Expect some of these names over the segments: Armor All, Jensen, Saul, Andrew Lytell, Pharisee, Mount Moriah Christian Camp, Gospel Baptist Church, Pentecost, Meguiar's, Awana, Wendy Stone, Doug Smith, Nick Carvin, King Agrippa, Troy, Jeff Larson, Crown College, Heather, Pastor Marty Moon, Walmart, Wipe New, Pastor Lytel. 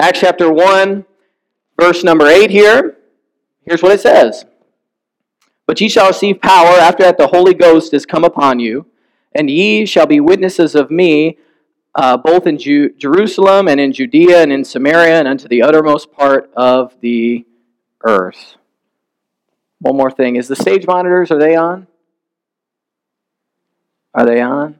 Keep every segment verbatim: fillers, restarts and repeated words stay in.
Acts chapter one, verse number eight here. Here's what it says. But ye shall receive power after that the Holy Ghost is come upon you, and ye shall be witnesses of me, uh, both in Ju- Jerusalem and in Judea and in Samaria and unto the uttermost part of the earth. One more thing. Is the stage monitors, are they on? Are they on?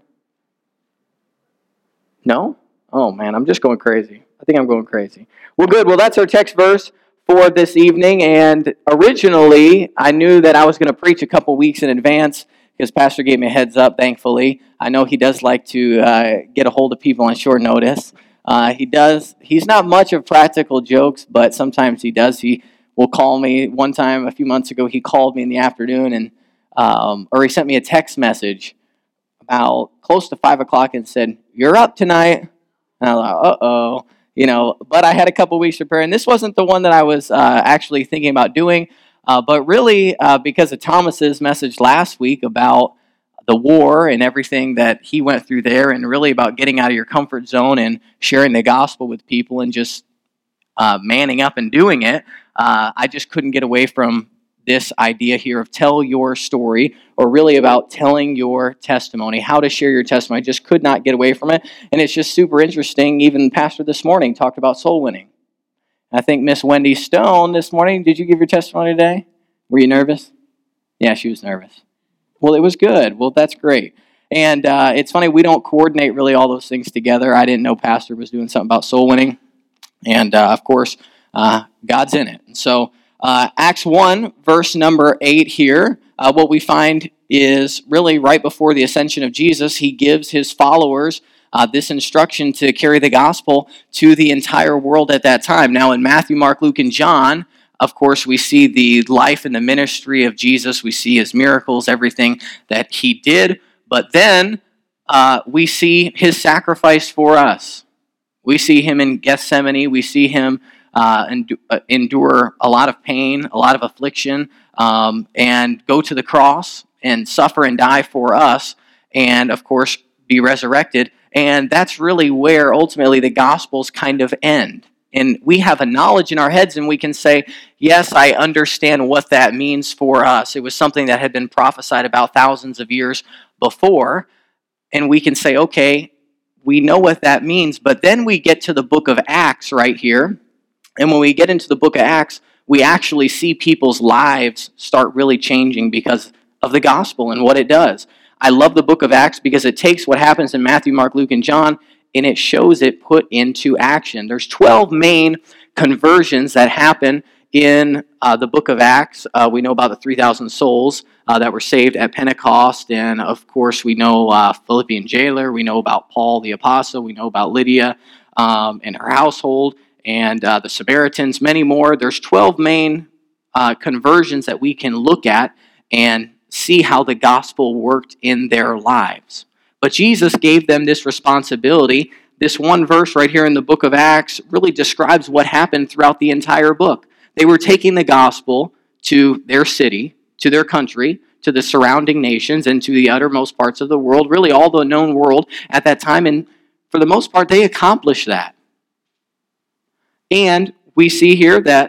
No? Oh, man, I'm just going crazy. I think I'm going crazy. Well, good. Well, that's our text verse for this evening. And originally, I knew that I was going to preach a couple weeks in advance because Pastor gave me a heads up, thankfully. I know he does like to uh, get a hold of people on short notice. Uh, he does. He's not much of practical jokes, but sometimes he does. He will call me. One time a few months ago, he called me in the afternoon, and um, or he sent me a text message about close to five o'clock and said, "You're up tonight." And I thought, uh-oh. You know, but I had a couple weeks to prepare, and this wasn't the one that I was uh, actually thinking about doing, uh, but really uh, because of Thomas's message last week about the war and everything that he went through there, and really about getting out of your comfort zone and sharing the gospel with people and just uh, manning up and doing it, uh, I just couldn't get away from this idea here of tell your story, or really about telling your testimony, how to share your testimony. I just could not get away from it. And it's just super interesting. Even Pastor this morning talked about soul winning. I think Miss Wendy Stone this morning, did you give your testimony today? Were you nervous? Yeah, she was nervous. Well, it was good. Well, that's great. And uh, it's funny, we don't coordinate really all those things together. I didn't know Pastor was doing something about soul winning. And uh, of course, uh, God's in it. And so, Uh, Acts one, verse number eight here, uh, what we find is really right before the ascension of Jesus, he gives his followers uh, this instruction to carry the gospel to the entire world at that time. Now in Matthew, Mark, Luke, and John, of course, we see the life and the ministry of Jesus. We see his miracles, everything that he did. But then uh, we see his sacrifice for us. We see him in Gethsemane. We see him Uh, and uh, endure a lot of pain, a lot of affliction, um, and go to the cross and suffer and die for us, and of course be resurrected. And that's really where ultimately the Gospels kind of end. And we have a knowledge in our heads, and we can say, yes, I understand what that means for us. It was something that had been prophesied about thousands of years before, and we can say, okay, we know what that means. But then we get to the book of Acts right here. And when we get into the book of Acts, we actually see people's lives start really changing because of the gospel and what it does. I love the book of Acts because it takes what happens in Matthew, Mark, Luke, and John, and it shows it put into action. There's twelve main conversions that happen in uh, the book of Acts. Uh, we know about the three thousand souls uh, that were saved at Pentecost. And, of course, we know uh, Philippian jailer. We know about Paul the apostle. We know about Lydia um, and her household. And uh, the Samaritans, many more. There's twelve main uh, conversions that we can look at and see how the gospel worked in their lives. But Jesus gave them this responsibility. This one verse right here in the book of Acts really describes what happened throughout the entire book. They were taking the gospel to their city, to their country, to the surrounding nations, and to the uttermost parts of the world, really all the known world at that time. And for the most part, they accomplished that. And we see here that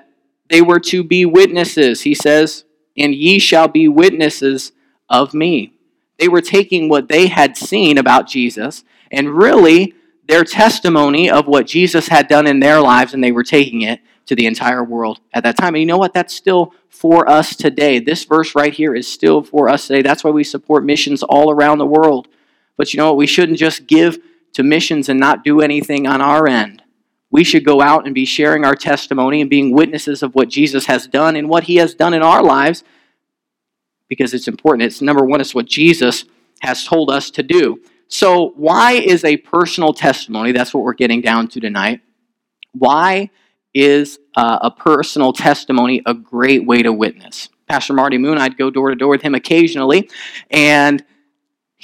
they were to be witnesses. He says, and ye shall be witnesses of me. They were taking what they had seen about Jesus and really their testimony of what Jesus had done in their lives, and they were taking it to the entire world at that time. And you know what? That's still for us today. This verse right here is still for us today. That's why we support missions all around the world. But you know what? We shouldn't just give to missions and not do anything on our end. We should go out and be sharing our testimony and being witnesses of what Jesus has done and what he has done in our lives, because it's important. It's number one, it's what Jesus has told us to do. So why is a personal testimony, that's what we're getting down to tonight, why is uh, a personal testimony a great way to witness? Pastor Marty Moon, I'd go door to door with him occasionally, and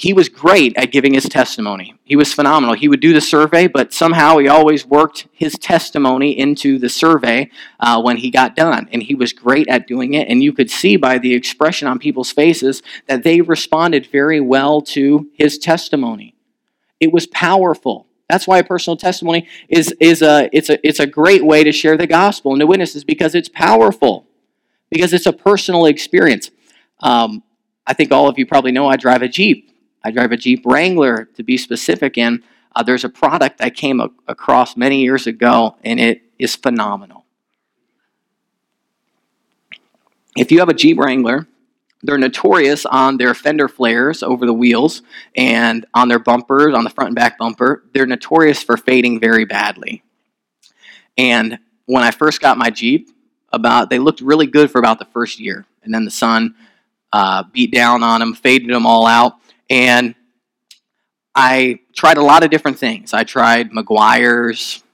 he was great at giving his testimony. He was phenomenal. He would do the survey, but somehow he always worked his testimony into the survey uh, when he got done. And he was great at doing it. And you could see by the expression on people's faces that they responded very well to his testimony. It was powerful. That's why a personal testimony is is a it's a it's a great way to share the gospel and to witness, is because it's powerful, because it's a personal experience. Um, I think all of you probably know I drive a Jeep. I drive a Jeep Wrangler, to be specific. And uh, there's a product I came a- across many years ago, and it is phenomenal. If you have a Jeep Wrangler, they're notorious on their fender flares over the wheels and on their bumpers, on the front and back bumper. They're notorious for fading very badly. And when I first got my Jeep, about they looked really good for about the first year. And then the sun uh, beat down on them, faded them all out. And I tried a lot of different things. I tried Meguiar's,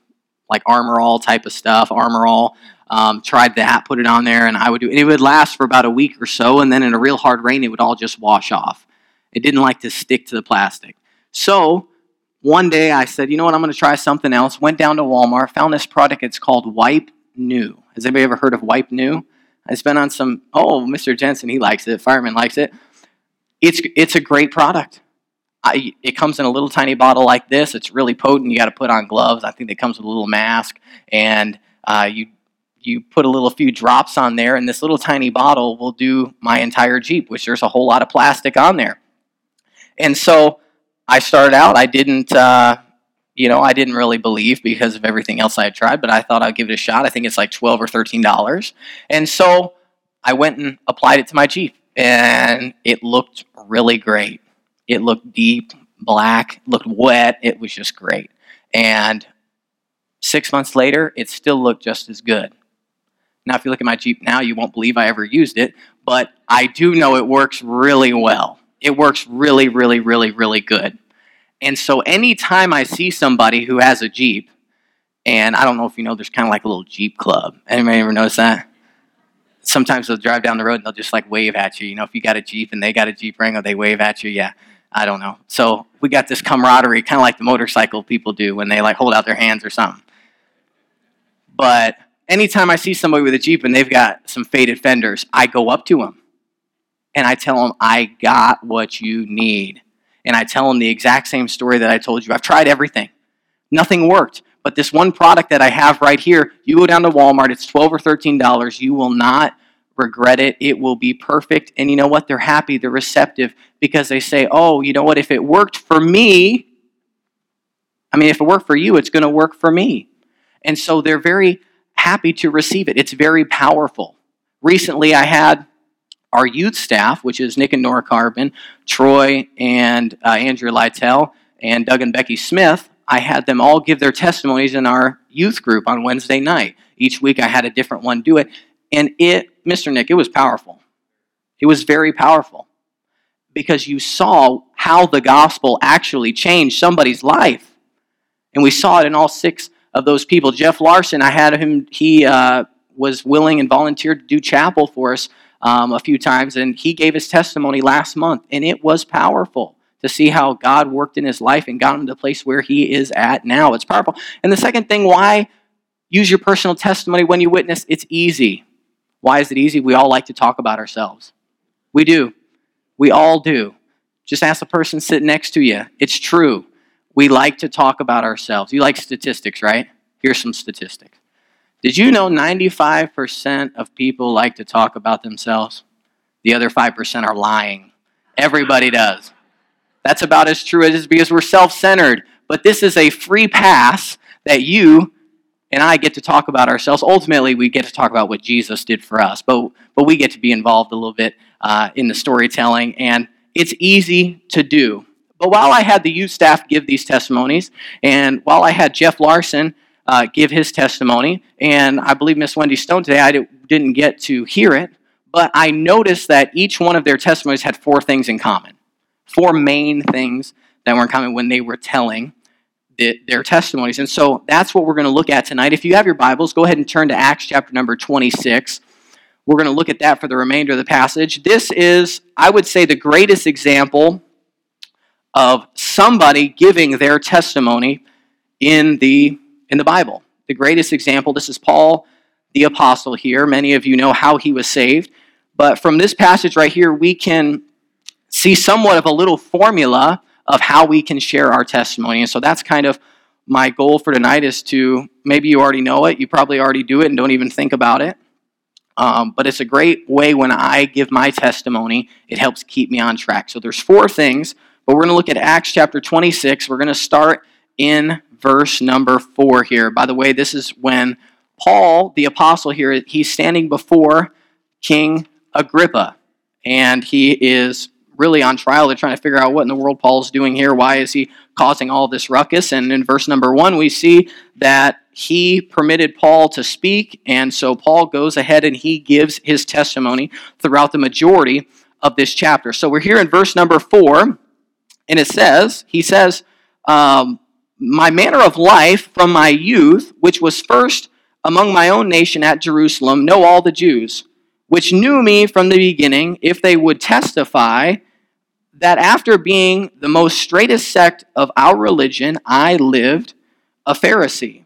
like Armor All type of stuff, Armor All. Um, tried that, put it on there, and I would do it. And it would last for about a week or so, and then in a real hard rain, it would all just wash off. It didn't like to stick to the plastic. So one day I said, you know what, I'm going to try something else. Went down to Walmart, found this product. It's called Wipe New. Has anybody ever heard of Wipe New? It's been on some, oh, Mister Jensen, he likes it. Fireman likes it. It's it's a great product. I, it comes in a little tiny bottle like this. It's really potent. You got to put on gloves. I think it comes with a little mask, and uh, you you put a little few drops on there, and this little tiny bottle will do my entire Jeep, which there's a whole lot of plastic on there. And so I started out. I didn't, uh, you know, I didn't really believe because of everything else I had tried, but I thought I'd give it a shot. I think it's like twelve dollars or thirteen dollars. And so I went and applied it to my Jeep. And it looked really great. It looked deep, black, looked wet. It was just great. And six months later, it still looked just as good. Now, if you look at my Jeep now, you won't believe I ever used it. But I do know it works really well. It works really, really, really, really good. And so anytime I see somebody who has a Jeep, and I don't know if you know, there's kind of like a little Jeep club. Anybody ever notice that? Sometimes they'll drive down the road and they'll just like wave at you. You know, if you got a Jeep and they got a Jeep Wrangler, they wave at you. Yeah, I don't know. So we got this camaraderie, kind of like the motorcycle people do when they like hold out their hands or something. But anytime I see somebody with a Jeep and they've got some faded fenders, I go up to them and I tell them, I got what you need. And I tell them the exact same story that I told you. I've tried everything. Nothing worked. But this one product that I have right here, you go down to Walmart, it's twelve dollars or thirteen dollars. You will not regret it. It will be perfect. And you know what? They're happy. They're receptive because they say, oh, you know what? If it worked for me, I mean, if it worked for you, it's going to work for me. And so they're very happy to receive it. It's very powerful. Recently, I had our youth staff, which is Nick and Nora Carvin, Troy and uh, Andrew Lytell, and Doug and Becky Smith. I had them all give their testimonies in our youth group on Wednesday night. Each week I had a different one do it. And it, Mister Nick, it was powerful. It was very powerful because you saw how the gospel actually changed somebody's life. And we saw it in all six of those people. Jeff Larson, I had him, he uh, was willing and volunteered to do chapel for us um, a few times. And he gave his testimony last month. And it was powerful to see how God worked in his life and got him to the place where he is at now. It's powerful. And the second thing, why use your personal testimony when you witness? It's easy. Why is it easy? We all like to talk about ourselves. We do. We all do. Just ask the person sitting next to you. It's true. We like to talk about ourselves. You like statistics, right? Here's some statistics. Did you know ninety-five percent of people like to talk about themselves? The other five percent are lying. Everybody does. That's about as true as it is because we're self-centered. But this is a free pass that you and I get to talk about ourselves. Ultimately, we get to talk about what Jesus did for us. But but we get to be involved a little bit uh, in the storytelling. And it's easy to do. But while I had the youth staff give these testimonies, and while I had Jeff Larson uh, give his testimony, and I believe Miss Wendy Stone today, I didn't get to hear it. But I noticed that each one of their testimonies had four things in common. Four main things that were in common when they were telling the, their testimonies. And so that's what we're going to look at tonight. If you have your Bibles, go ahead and turn to Acts chapter number twenty-six. We're going to look at that for the remainder of the passage. This is, I would say, the greatest example of somebody giving their testimony in the, in the Bible. The greatest example. This is Paul the Apostle here. Many of you know how he was saved. But from this passage right here, we can see somewhat of a little formula of how we can share our testimony. And so that's kind of my goal for tonight is to, maybe you already know it, you probably already do it and don't even think about it. Um, but it's a great way when I give my testimony, it helps keep me on track. So there's four things, but we're going to look at Acts chapter twenty-six. We're going to start in verse number four here. By the way, this is when Paul, the apostle here, he's standing before King Agrippa, and he is really on trial. They're trying to figure out what in the world Paul's doing here. Why is he causing all this ruckus? And in verse number one, we see that he permitted Paul to speak, and so Paul goes ahead and he gives his testimony throughout the majority of this chapter. So we're here in verse number four, and it says, he says, um, my manner of life from my youth, which was first among my own nation at Jerusalem, know all the Jews, which knew me from the beginning, if they would testify that after being the most straitest sect of our religion, I lived a Pharisee.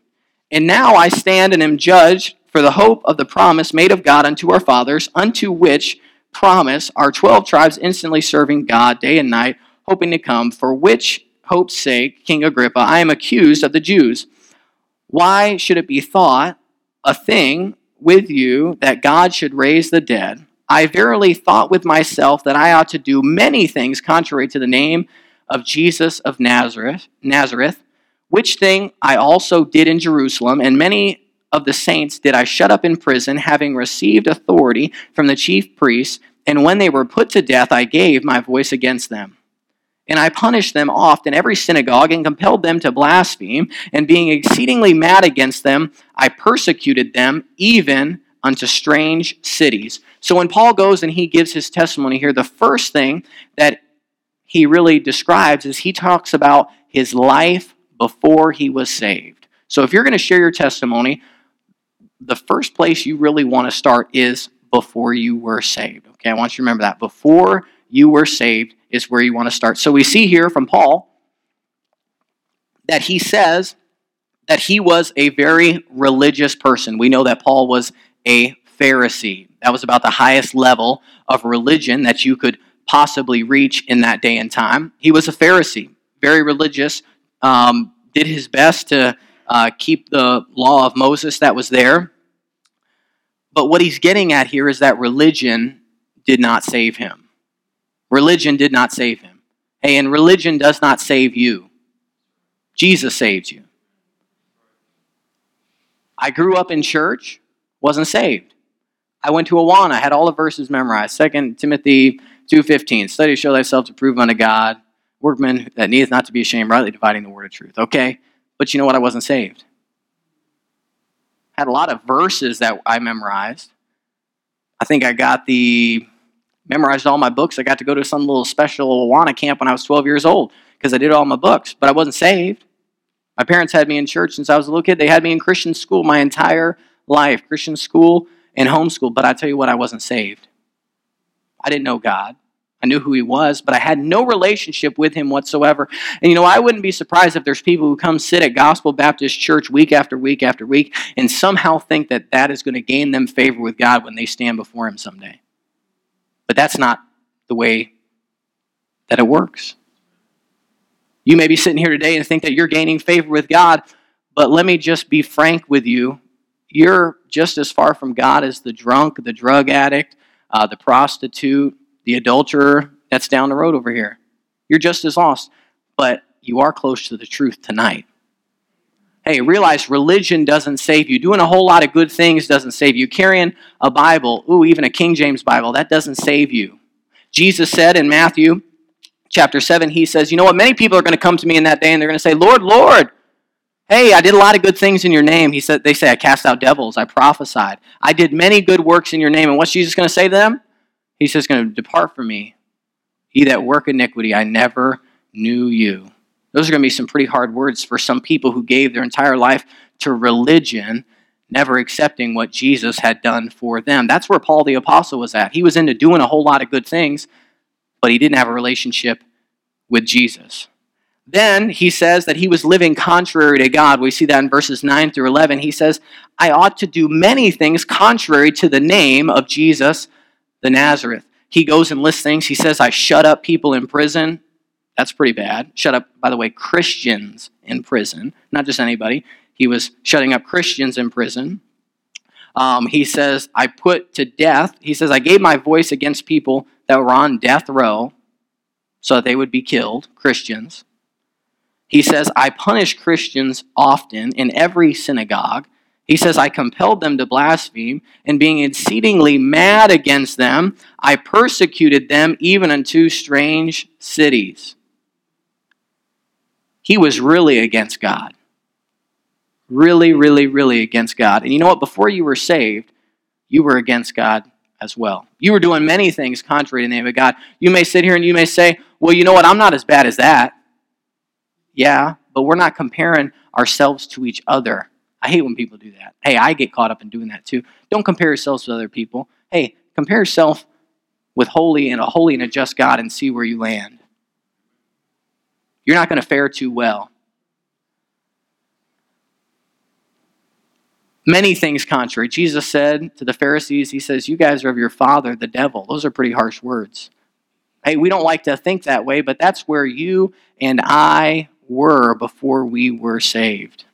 And now I stand and am judged for the hope of the promise made of God unto our fathers, unto which promise our twelve tribes instantly serving God day and night, hoping to come, for which hope's sake, King Agrippa, I am accused of the Jews. Why should it be thought a thing with you that God should raise the dead? I verily thought with myself that I ought to do many things contrary to the name of Jesus of Nazareth, Nazareth, which thing I also did in Jerusalem, and many of the saints did I shut up in prison, having received authority from the chief priests, and when they were put to death, I gave my voice against them. And I punished them oft in every synagogue and compelled them to blaspheme. And being exceedingly mad against them, I persecuted them even unto strange cities. So when Paul goes and he gives his testimony here, the first thing that he really describes is he talks about his life before he was saved. So if you're going to share your testimony, the first place you really want to start is before you were saved. Okay, I want you to remember that. Before you were saved is where you want to start. So we see here from Paul that he says that he was a very religious person. We know that Paul was a Pharisee. That was about the highest level of religion that you could possibly reach in that day and time. He was a Pharisee, very religious, um, did his best to uh, keep the law of Moses that was there. But what he's getting at here is that religion did not save him. Religion did not save him. Hey, and religion does not save you. Jesus saves you. I grew up in church, wasn't saved. I went to Awana, had all the verses memorized. Second Timothy two fifteen, study to show thyself to prove unto God, workman that needeth not to be ashamed, rightly dividing the word of truth. Okay, but you know what? I wasn't saved. Had a lot of verses that I memorized. I think I got the... memorized all my books. I got to go to some little special Awana camp when I was twelve years old because I did all my books, but I wasn't saved. My parents had me in church since I was a little kid. They had me in Christian school my entire life, Christian school and homeschool, but I tell you what, I wasn't saved. I didn't know God. I knew who he was, but I had no relationship with him whatsoever. And you know, I wouldn't be surprised if there's people who come sit at Gospel Baptist Church week after week after week and somehow think that that is going to gain them favor with God when they stand before him someday. But that's not the way that it works. You may be sitting here today and think that you're gaining favor with God, but let me just be frank with you. You're just as far from God as the drunk, the drug addict, uh, the prostitute, the adulterer that's down the road over here. You're just as lost, but you are close to the truth tonight. Hey, realize religion doesn't save you. Doing a whole lot of good things doesn't save you. Carrying a Bible, ooh, even a King James Bible, that doesn't save you. Jesus said in Matthew chapter seven, he says, you know what, many people are going to come to me in that day and they're going to say, Lord, Lord, hey, I did a lot of good things in your name. He said, they say, I cast out devils, I prophesied, I did many good works in your name. And what's Jesus going to say to them? He's just going to depart from me. He that work iniquity, I never knew you. Those are going to be some pretty hard words for some people who gave their entire life to religion, never accepting what Jesus had done for them. That's where Paul the Apostle was at. He was into doing a whole lot of good things, but he didn't have a relationship with Jesus. Then he says that he was living contrary to God. We see that in verses nine through eleven. He says, I ought to do many things contrary to the name of Jesus the Nazareth. He goes and lists things. He says, I shut up people in prison. That's pretty bad. Shut up, by the way, Christians in prison, not just anybody. He was shutting up Christians in prison. Um, he says, I put to death. He says, I gave my voice against people that were on death row so that they would be killed, Christians. He says, I punish Christians often in every synagogue. He says, I compelled them to blaspheme, and being exceedingly mad against them, I persecuted them even unto strange cities. He was really against God. Really, really, really against God. And you know what? Before you were saved, you were against God as well. You were doing many things contrary to the name of God. You may sit here and you may say, well, you know what? I'm not as bad as that. Yeah, but we're not comparing ourselves to each other. I hate when people do that. Hey, I get caught up in doing that too. Don't compare yourselves with other people. Hey, compare yourself with holy and a holy and a just God and see where you land. You're not going to fare too well. Many things contrary. Jesus said to the Pharisees, he says, you guys are of your father, the devil. Those are pretty harsh words. Hey, we don't like to think that way, but that's where you and I were before we were saved.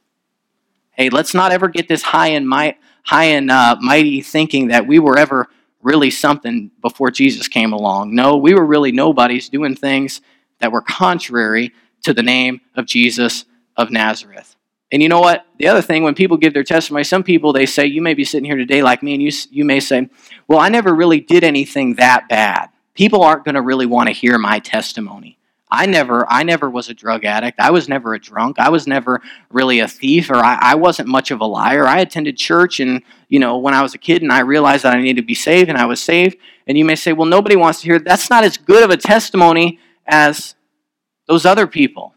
Hey, let's not ever get this high and might, high and uh, mighty thinking that we were ever really something before Jesus came along. No, we were really nobodies doing things that were contrary to the name of Jesus of Nazareth. And you know what? The other thing, when people give their testimony, some people, they say, you may be sitting here today like me, and you, you may say, well, I never really did anything that bad. People aren't going to really want to hear my testimony. I never I never was a drug addict. I was never a drunk. I was never really a thief, or I, I wasn't much of a liar. I attended church, and you know, when I was a kid, and I realized that I needed to be saved, and I was saved. And you may say, well, nobody wants to hear that. That's not as good of a testimony as those other people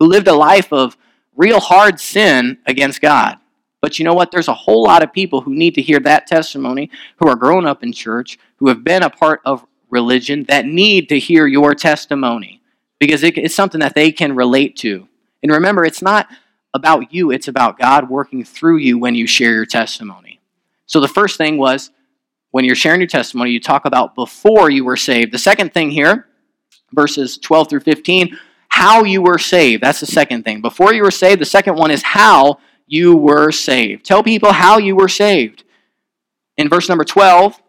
who lived a life of real hard sin against God. But you know what? There's a whole lot of people who need to hear that testimony, who are grown up in church, who have been a part of religion, that need to hear your testimony. Because it's something that they can relate to. And remember, it's not about you. It's about God working through you when you share your testimony. So the first thing was, when you're sharing your testimony, you talk about before you were saved. The second thing here, verses twelve through fifteen, how you were saved. That's the second thing. Before you were saved, the second one is how you were saved. Tell people how you were saved. In verse number twelve,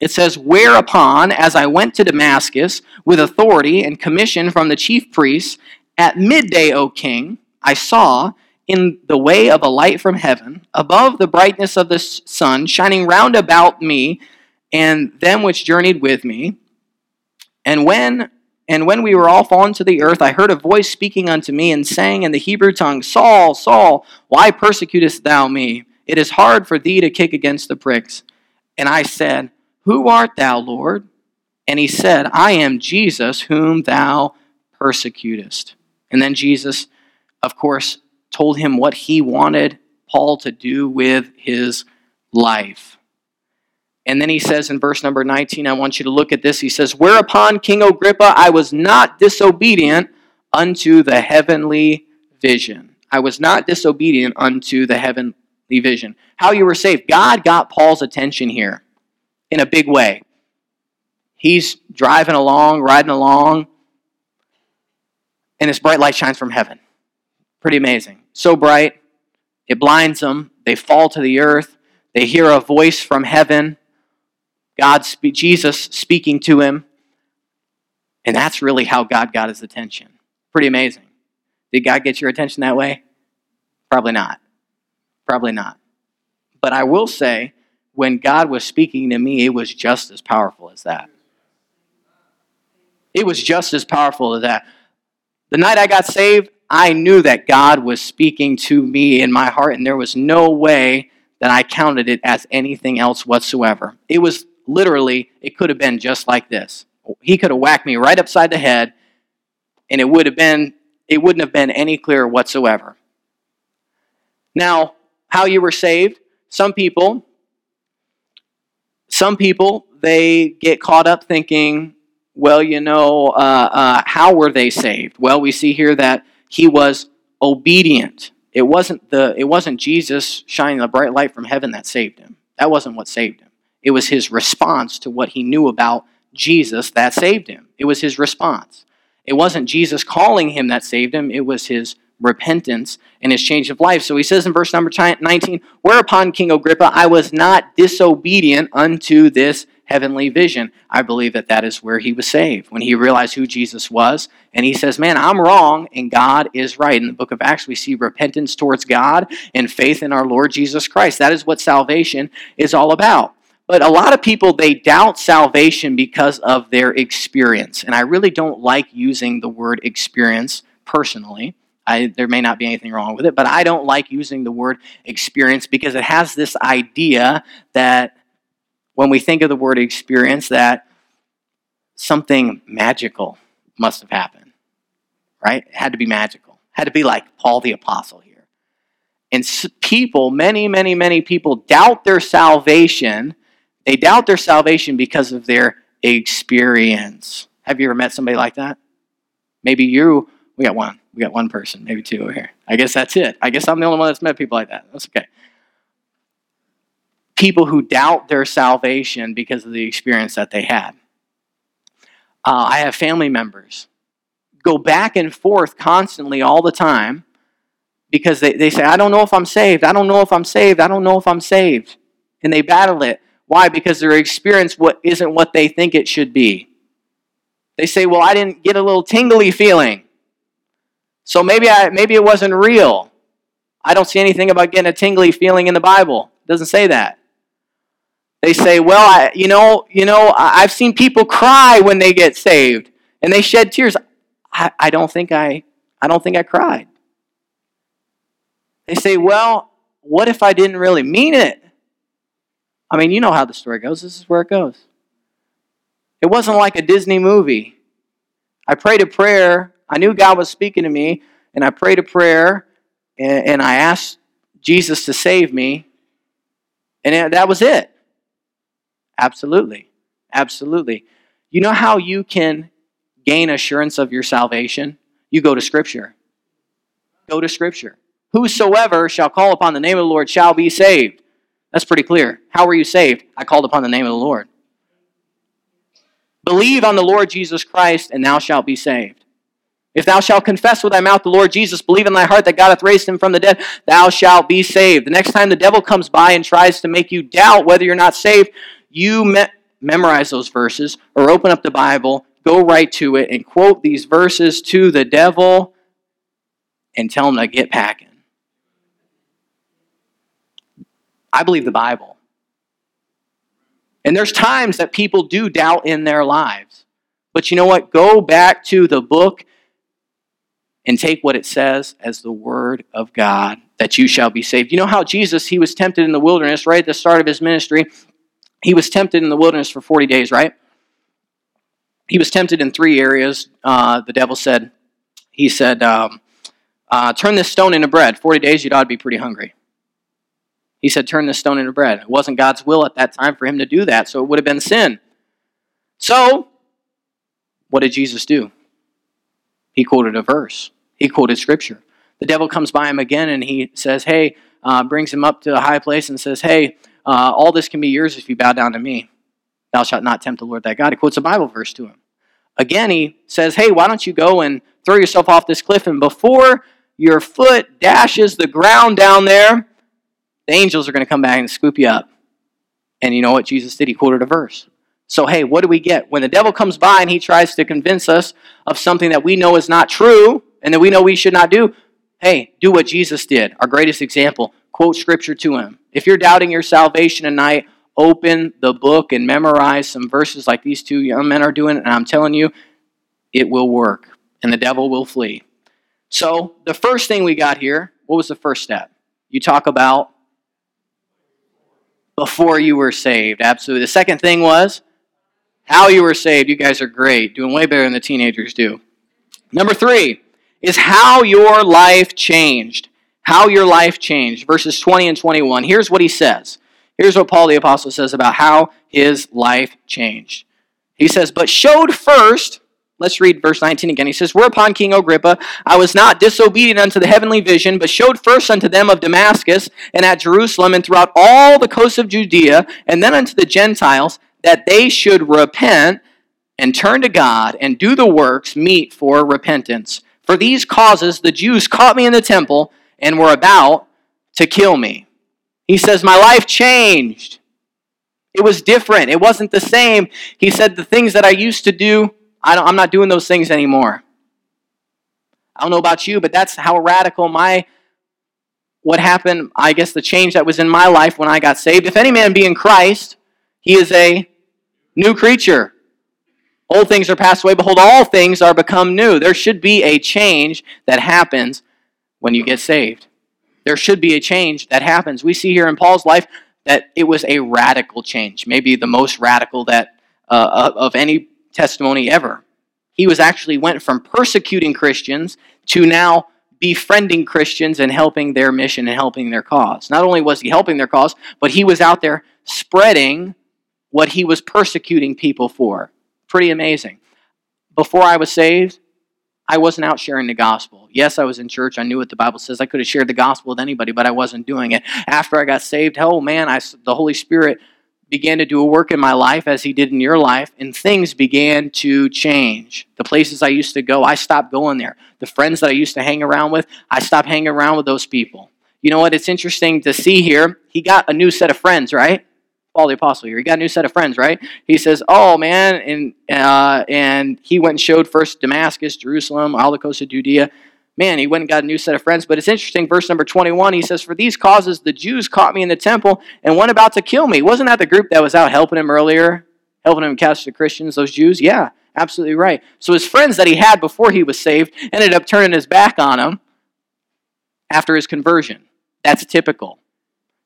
it says, whereupon, as I went to Damascus with authority and commission from the chief priests, at midday, O king, I saw in the way of a light from heaven, above the brightness of the sun, shining round about me and them which journeyed with me. And when and when we were all fallen to the earth, I heard a voice speaking unto me and saying in the Hebrew tongue, Saul, Saul, why persecutest thou me? It is hard for thee to kick against the pricks. And I said, Who art thou, Lord? And he said, I am Jesus, whom thou persecutest. And then Jesus, of course, told him what he wanted Paul to do with his life. And then he says in verse number nineteen, I want you to look at this. He says, whereupon, King Agrippa, I was not disobedient unto the heavenly vision. I was not disobedient unto the heavenly vision. How you were saved. God got Paul's attention here. In a big way. He's driving along, riding along, and this bright light shines from heaven. Pretty amazing. So bright, it blinds them. They fall to the earth. They hear a voice from heaven, God, spe- Jesus speaking to him, and that's really how God got his attention. Pretty amazing. Did God get your attention that way? Probably not. Probably not. But I will say, when God was speaking to me, it was just as powerful as that. It was just as powerful as that. The night I got saved, I knew that God was speaking to me in my heart, and there was no way that I counted it as anything else whatsoever. It was literally, it could have been just like this. He could have whacked me right upside the head, and it would have been, it wouldn't have been any clearer whatsoever. Now, how you were saved, some people... Some people, they get caught up thinking, well, you know, uh, uh, how were they saved? Well, we see here that he was obedient. It wasn't the, it wasn't Jesus shining a bright light from heaven that saved him. That wasn't what saved him. It was his response to what he knew about Jesus that saved him. It was his response. It wasn't Jesus calling him that saved him. It was his repentance and his change of life. So he says in verse number nineteen, whereupon King Agrippa, I was not disobedient unto this heavenly vision. I believe that that is where he was saved, when he realized who Jesus was. And he says, man, I'm wrong and God is right. In the book of Acts, we see repentance towards God and faith in our Lord Jesus Christ. That is what salvation is all about. But a lot of people, they doubt salvation because of their experience. And I really don't like using the word experience personally. I, there may not be anything wrong with it, but I don't like using the word experience because it has this idea that when we think of the word experience, that something magical must have happened, right? It had to be magical. It had to be like Paul the Apostle here. And people, many, many, many people doubt their salvation. They doubt their salvation because of their experience. Have you ever met somebody like that? Maybe you, we got one. We got one person, maybe two over here. I guess that's it. I guess I'm the only one that's met people like that. That's okay. People who doubt their salvation because of the experience that they had. Uh, I have family members go back and forth constantly all the time because they, they say, I don't know if I'm saved. I don't know if I'm saved. I don't know if I'm saved. And they battle it. Why? Because their experience what isn't what they think it should be. They say, well, I didn't get a little tingly feeling. So maybe I maybe it wasn't real. I don't see anything about getting a tingly feeling in the Bible. It doesn't say that. They say, well, I, you know, you know, I've seen people cry when they get saved and they shed tears. I, I don't think I I don't think I cried. They say, well, what if I didn't really mean it? I mean, you know how the story goes. This is where it goes. It wasn't like a Disney movie. I prayed a prayer. I knew God was speaking to me, and I prayed a prayer, and, and I asked Jesus to save me, and that was it. Absolutely. Absolutely. You know how you can gain assurance of your salvation? You go to Scripture. Go to Scripture. Whosoever shall call upon the name of the Lord shall be saved. That's pretty clear. How were you saved? I called upon the name of the Lord. Believe on the Lord Jesus Christ, and thou shalt be saved. If thou shalt confess with thy mouth the Lord Jesus, believe in thy heart that God hath raised him from the dead, thou shalt be saved. The next time the devil comes by and tries to make you doubt whether you're not saved, you me- memorize those verses or open up the Bible, go right to it, and quote these verses to the devil and tell him to get packing. I believe the Bible. And there's times that people do doubt in their lives. But you know what? Go back to the book and take what it says as the word of God, that you shall be saved. You know how Jesus, he was tempted in the wilderness right at the start of his ministry. He was tempted in the wilderness for forty days, right? He was tempted in three areas. Uh, the devil said, he said, um, uh, turn this stone into bread. forty days, you'd ought to be pretty hungry. He said, turn this stone into bread. It wasn't God's will at that time for him to do that, so it would have been sin. So, what did Jesus do? He quoted a verse. He quoted Scripture. The devil comes by him again and he says, hey, uh, brings him up to a high place and says, hey, uh, all this can be yours if you bow down to me. Thou shalt not tempt the Lord thy God. He quotes a Bible verse to him. Again, he says, hey, why don't you go and throw yourself off this cliff? And before your foot dashes the ground down there, the angels are going to come back and scoop you up. And you know what Jesus did? He quoted a verse. So, hey, what do we get? When the devil comes by and he tries to convince us of something that we know is not true and that we know we should not do, hey, do what Jesus did, our greatest example. Quote Scripture to him. If you're doubting your salvation tonight, open the book and memorize some verses like these two young men are doing, and I'm telling you, it will work, and the devil will flee. So, the first thing we got here, what was the first step? You talk about before you were saved. Absolutely. The second thing was how you were saved. You guys are great. Doing way better than the teenagers do. Number three is how your life changed. How your life changed. Verses twenty and twenty-one. Here's what he says. Here's what Paul the Apostle says about how his life changed. He says, but showed first, let's read verse nineteen again. He says, whereupon King Agrippa, I was not disobedient unto the heavenly vision, but showed first unto them of Damascus and at Jerusalem and throughout all the coasts of Judea, and then unto the Gentiles, that they should repent and turn to God and do the works meet for repentance. For these causes the Jews caught me in the temple and were about to kill me." He says, my life changed. It was different. It wasn't the same. He said, the things that I used to do, I don't, I'm not doing those things anymore. I don't know about you, but that's how radical my, what happened, I guess the change that was in my life when I got saved. If any man be in Christ, he is a new creature. Old things are passed away. Behold, all things are become new. There should be a change that happens when you get saved. There should be a change that happens. We see here in Paul's life that it was a radical change, maybe the most radical that uh, of any testimony ever. He was actually went from persecuting Christians to now befriending Christians and helping their mission and helping their cause. Not only was he helping their cause, but he was out there spreading what he was persecuting people for. Pretty amazing. Before I was saved, I wasn't out sharing the gospel. Yes, I was in church. I knew what the Bible says. I could have shared the gospel with anybody, but I wasn't doing it. After I got saved, oh man, I, the Holy Spirit began to do a work in my life as he did in your life, and things began to change. The places I used to go, I stopped going there. The friends that I used to hang around with, I stopped hanging around with those people. You know what? It's interesting to see here. He got a new set of friends, right? Paul the Apostle here. He got a new set of friends, right? He says, oh, man, and uh, and he went and showed first Damascus, Jerusalem, all the coast of Judea. Man, he went and got a new set of friends. But it's interesting, verse number twenty-one, he says, for these causes the Jews caught me in the temple and went about to kill me. Wasn't that the group that was out helping him earlier, helping him catch the Christians, those Jews? Yeah, absolutely right. So his friends that he had before he was saved ended up turning his back on him after his conversion. That's typical.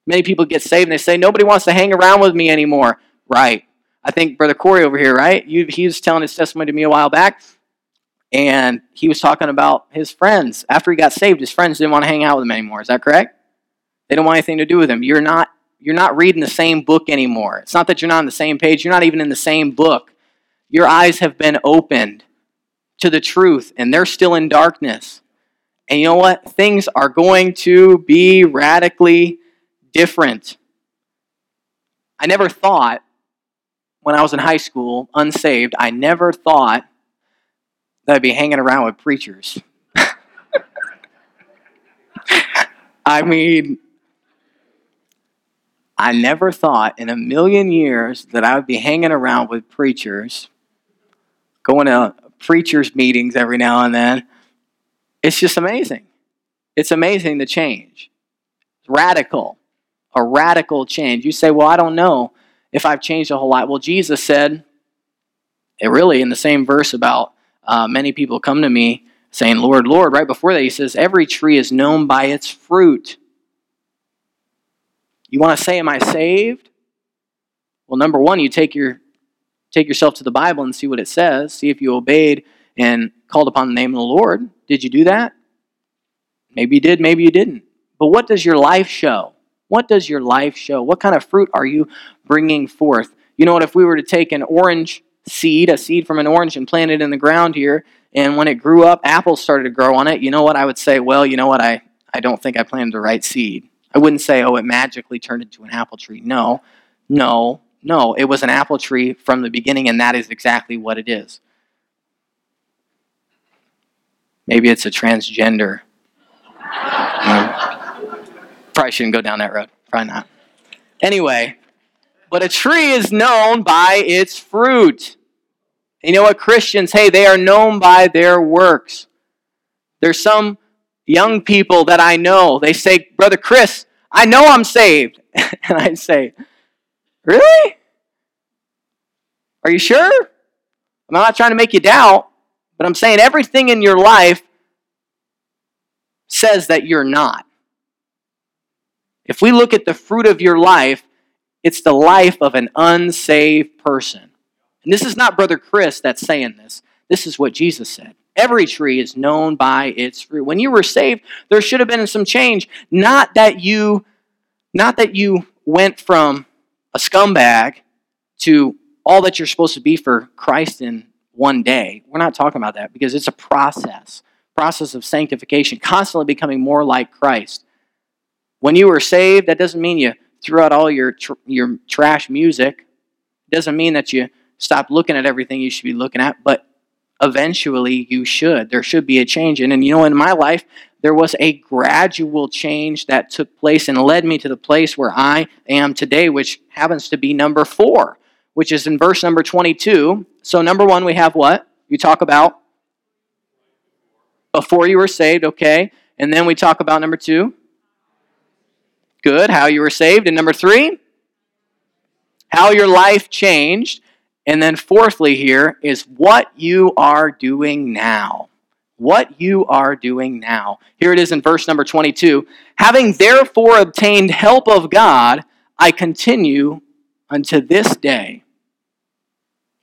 Many people get saved and they say, nobody wants to hang around with me anymore. Right. I think Brother Corey over here, right? You, he was telling his testimony to me a while back, and he was talking about his friends. After he got saved, his friends didn't want to hang out with him anymore. Is that correct? They don't want anything to do with him. You're not, you're not reading the same book anymore. It's not that you're not on the same page. You're not even in the same book. Your eyes have been opened to the truth, and they're still in darkness. And you know what? Things are going to be radically different. I never thought when I was in high school, unsaved, I never thought that I'd be hanging around with preachers. I mean, I never thought in a million years that I would be hanging around with preachers, going to preachers' meetings every now and then. It's just amazing. It's amazing the change. It's radical. A radical change. You say, well, I don't know if I've changed a whole lot. Well, Jesus said, it really in the same verse about uh, many people come to me saying, Lord, Lord. Right before that, he says, every tree is known by its fruit. You want to say, am I saved? Well, number one, you take your take yourself to the Bible and see what it says. See if you obeyed and called upon the name of the Lord. Did you do that? Maybe you did, maybe you didn't. But what does your life show? What does your life show? What kind of fruit are you bringing forth? You know what? If we were to take an orange seed, a seed from an orange, and plant it in the ground here, and when it grew up, apples started to grow on it, you know what? I would say, well, you know what? I, I don't think I planted the right seed. I wouldn't say, oh, it magically turned into an apple tree. No, no, no. It was an apple tree from the beginning, and that is exactly what it is. Maybe it's a transgender. um, Probably shouldn't go down that road. Probably not. Anyway, but a tree is known by its fruit. You know what? Christians, hey, they are known by their works. There's some young people that I know. They say, Brother Chris, I know I'm saved. And I say, really? Are you sure? I'm not trying to make you doubt, but I'm saying everything in your life says that you're not. If we look at the fruit of your life, it's the life of an unsaved person. And this is not Brother Chris that's saying this. This is what Jesus said. Every tree is known by its fruit. When you were saved, there should have been some change. Not that you, not that you went from a scumbag to all that you're supposed to be for Christ in one day. We're not talking about that, because it's a process. Process of sanctification. Constantly becoming more like Christ. When you were saved, that doesn't mean you threw out all your tr- your trash music. It doesn't mean that you stop looking at everything you should be looking at, but eventually you should. There should be a change. And, and you know, in my life, there was a gradual change that took place and led me to the place where I am today, which happens to be number four, which is in verse number twenty-two. So number one, we have what? You talk about before you were saved, okay. And then we talk about number two. Good, how you were saved. And number three, how your life changed. And then fourthly here is what you are doing now. What you are doing now. Here it is in verse number twenty-two. Having therefore obtained help of God, I continue unto this day,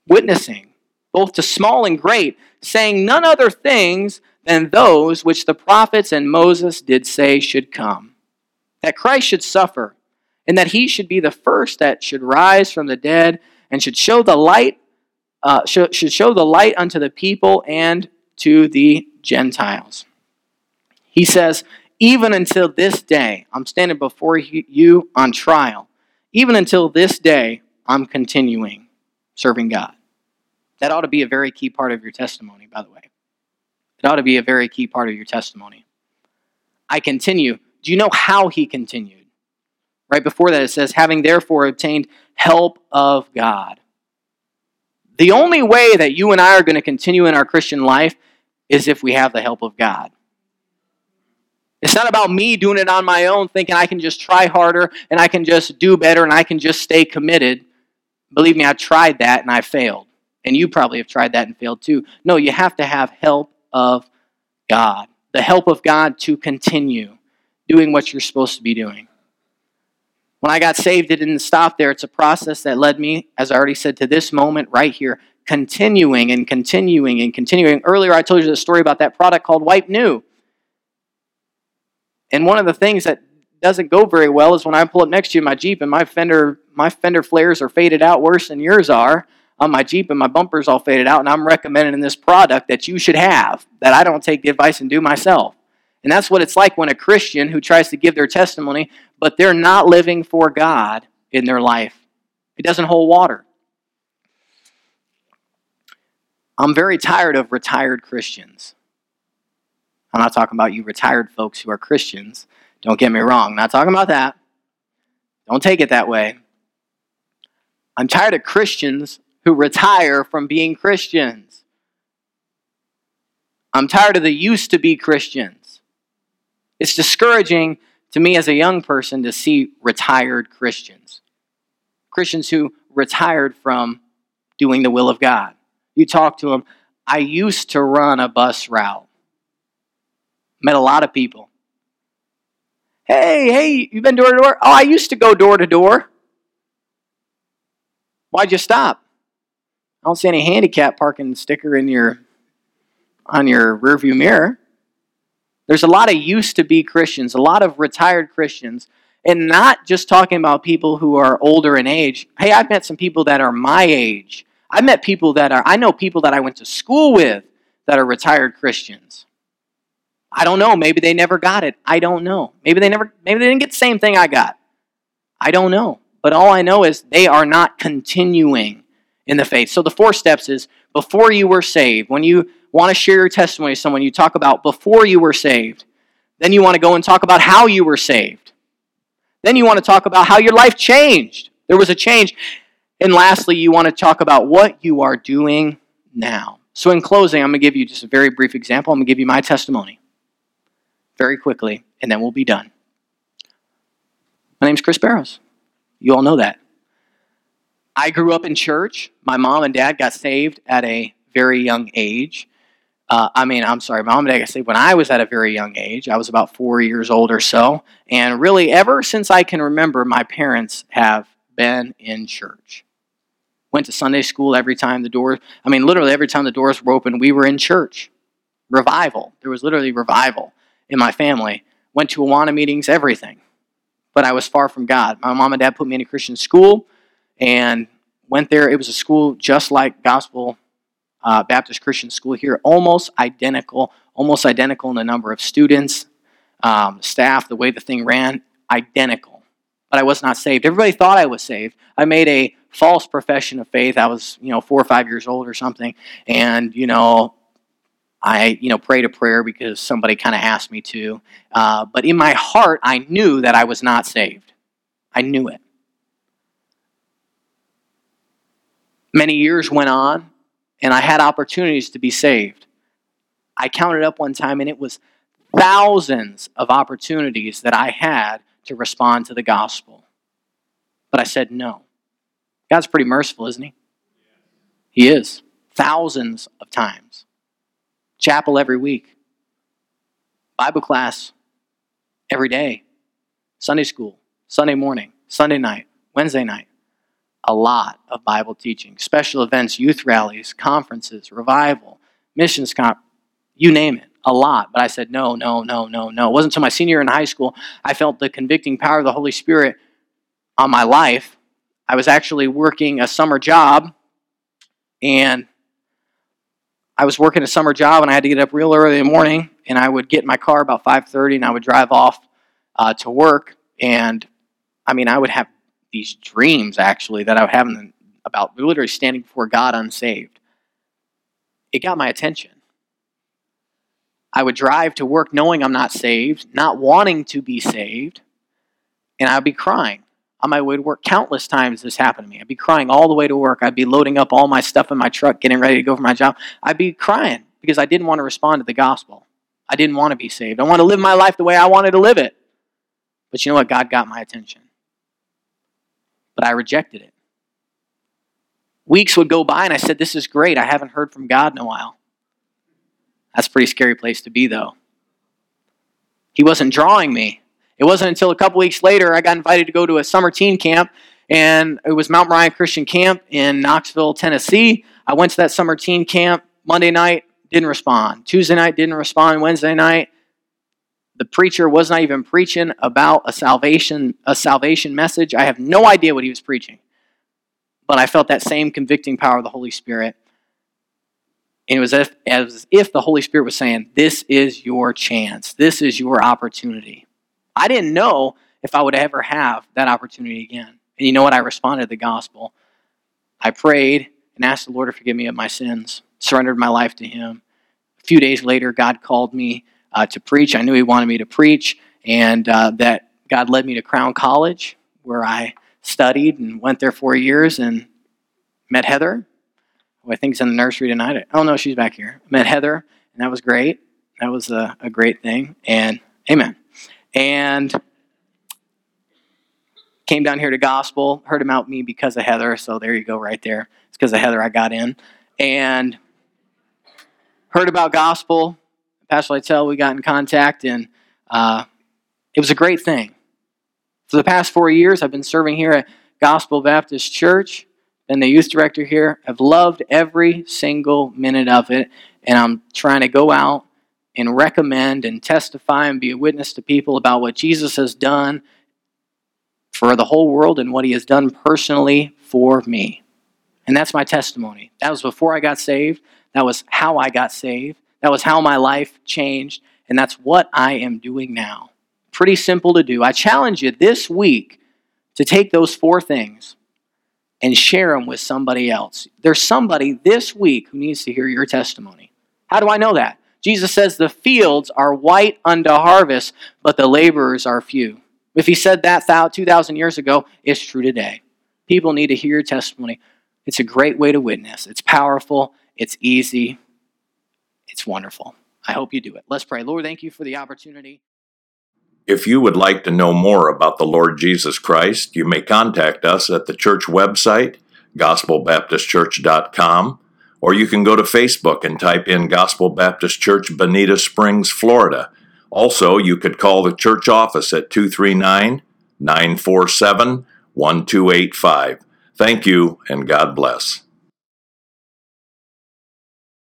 witnessing both to small and great, saying none other things than those which the prophets and Moses did say should come, that Christ should suffer, and that he should be the first that should rise from the dead, and should show the light, uh, should, should show the light unto the people and to the Gentiles. He says, even until this day, I'm standing before you on trial. Even until this day, I'm continuing serving God. That ought to be a very key part of your testimony, by the way. It ought to be a very key part of your testimony. I continue. Do you know how he continued? Right before that, it says, having therefore obtained help of God. The only way that you and I are going to continue in our Christian life is if we have the help of God. It's not about me doing it on my own, thinking I can just try harder and I can just do better and I can just stay committed. Believe me, I tried that and I failed. And you probably have tried that and failed too. No, you have to have help of God. The help of God to continue doing what you're supposed to be doing. When I got saved, it didn't stop there. It's a process that led me, as I already said, to this moment right here, continuing and continuing and continuing. Earlier, I told you the story about that product called Wipe New. And one of the things that doesn't go very well is when I pull up next to you in my Jeep and my fender my fender flares are faded out worse than yours are on my Jeep and my bumper's all faded out, and I'm recommending this product that you should have that I don't take the advice and do myself. And that's what it's like when a Christian who tries to give their testimony, but they're not living for God in their life. It doesn't hold water. I'm very tired of retired Christians. I'm not talking about you retired folks who are Christians. Don't get me wrong. I'm not talking about that. Don't take it that way. I'm tired of Christians who retire from being Christians. I'm tired of the used to be Christians. It's discouraging to me as a young person to see retired Christians. Christians who retired from doing the will of God. You talk to them, I used to run a bus route. Met a lot of people. Hey, hey, you've been door to door? Oh, I used to go door to door. Why'd you stop? I don't see any handicap parking sticker in your on your rearview mirror. There's a lot of used-to-be Christians, a lot of retired Christians, and not just talking about people who are older in age. Hey, I've met some people that are my age. I met people that are, I know people that I went to school with that are retired Christians. I don't know. Maybe they never got it. I don't know. Maybe they never. Maybe they didn't get the same thing I got. I don't know. But all I know is they are not continuing in the faith. So the four steps is before you were saved. When you want to share your testimony with someone, you talk about before you were saved. Then you want to go and talk about how you were saved. Then you want to talk about how your life changed. There was a change. And lastly, you want to talk about what you are doing now. So in closing, I'm going to give you just a very brief example. I'm going to give you my testimony very quickly, and then we'll be done. My name's Chris Barrows. You all know that. I grew up in church. My mom and dad got saved at a very young age. Uh, I mean, I'm sorry, my mom and dad got saved when I was at a very young age. I was about four years old or so. And really, ever since I can remember, my parents have been in church. Went to Sunday school every time the doors, I mean, literally every time the doors were open, we were in church. Revival. There was literally revival in my family. Went to Awana meetings, everything. But I was far from God. My mom and dad put me in a Christian school and went there. It was a school just like Gospel uh, Baptist Christian School here, almost identical, almost identical in the number of students, um, staff, the way the thing ran, identical. but I was not saved. Everybody thought I was saved. I made a false profession of faith. I was, you know, four or five years old or something. And, you know, I, you know, prayed a prayer because somebody kind of asked me to. Uh, but in my heart, I knew that I was not saved. I knew it. Many years went on, and I had opportunities to be saved. I counted up one time, and it was thousands of opportunities that I had to respond to the gospel. But I said no. God's pretty merciful, isn't he? He is. Thousands of times. Chapel every week. Bible class every day. Sunday school. Sunday morning. Sunday night. Wednesday night. A lot of Bible teaching. Special events, youth rallies, conferences, revival, missions comp, you name it. A lot. But I said, no, no, no, no, no. It wasn't until my senior year in high school I felt the convicting power of the Holy Spirit on my life. I was actually working a summer job, and I was working a summer job, and I had to get up real early in the morning, and I would get in my car about five thirty, and I would drive off uh, to work, and I mean, I would have these dreams, actually, that I would have in, about literally standing before God unsaved. It got my attention. I would drive to work knowing I'm not saved, not wanting to be saved, and I'd be crying on my way to work. Countless times this happened to me. I'd be crying all the way to work. I'd be loading up all my stuff in my truck, getting ready to go for my job. I'd be crying because I didn't want to respond to the gospel. I didn't want to be saved. I wanted to live my life the way I wanted to live it. But you know what? God got my attention. But I rejected it. Weeks would go by, and I said, this is great. I haven't heard from God in a while. That's a pretty scary place to be, though. He wasn't drawing me. It wasn't until a couple weeks later I got invited to go to a summer teen camp, and it was Mount Moriah Christian Camp in Knoxville, Tennessee. I went to that summer teen camp. Monday night, didn't respond. Tuesday night, didn't respond. Wednesday night, the preacher was not even preaching about a salvation, a salvation message. I have no idea what he was preaching, but I felt that same convicting power of the Holy Spirit. And it was as, as if the Holy Spirit was saying, this is your chance. This is your opportunity. I didn't know if I would ever have that opportunity again. And you know what? I responded to the gospel. I prayed and asked the Lord to forgive me of my sins, surrendered my life to him. A few days later, God called me uh, to preach. I knew he wanted me to preach, and uh, that God led me to Crown College, where I studied and went there four years and met Heather, who I think is in the nursery tonight. Oh, no, she's back here. I met Heather, and that was great. That was a, a great thing, and amen. And came down here to Gospel, heard about me because of Heather, so there you go right there. It's because of Heather I got in. And heard about Gospel. Pastor Lytel, we got in contact, and uh, it was a great thing. For the past four years, I've been serving here at Gospel Baptist Church. And the youth director here. I've loved every single minute of it. And I'm trying to go out and recommend and testify and be a witness to people about what Jesus has done for the whole world and what he has done personally for me. And that's my testimony. That was before I got saved. That was how I got saved. That was how my life changed. And that's what I am doing now. Pretty simple to do. I challenge you this week to take those four things and share them with somebody else. There's somebody this week who needs to hear your testimony. How do I know that? Jesus says the fields are white unto harvest, but the laborers are few. If he said that two thousand years ago, it's true today. People need to hear your testimony. It's a great way to witness. It's powerful. It's easy. It's wonderful. I hope you do it. Let's pray. Lord, thank you for the opportunity. If you would like to know more about the Lord Jesus Christ, you may contact us at the church website, gospel baptist church dot com, or you can go to Facebook and type in Gospel Baptist Church, Bonita Springs, Florida. Also, you could call the church office at two three nine, nine four seven, one two eight five. Thank you, and God bless.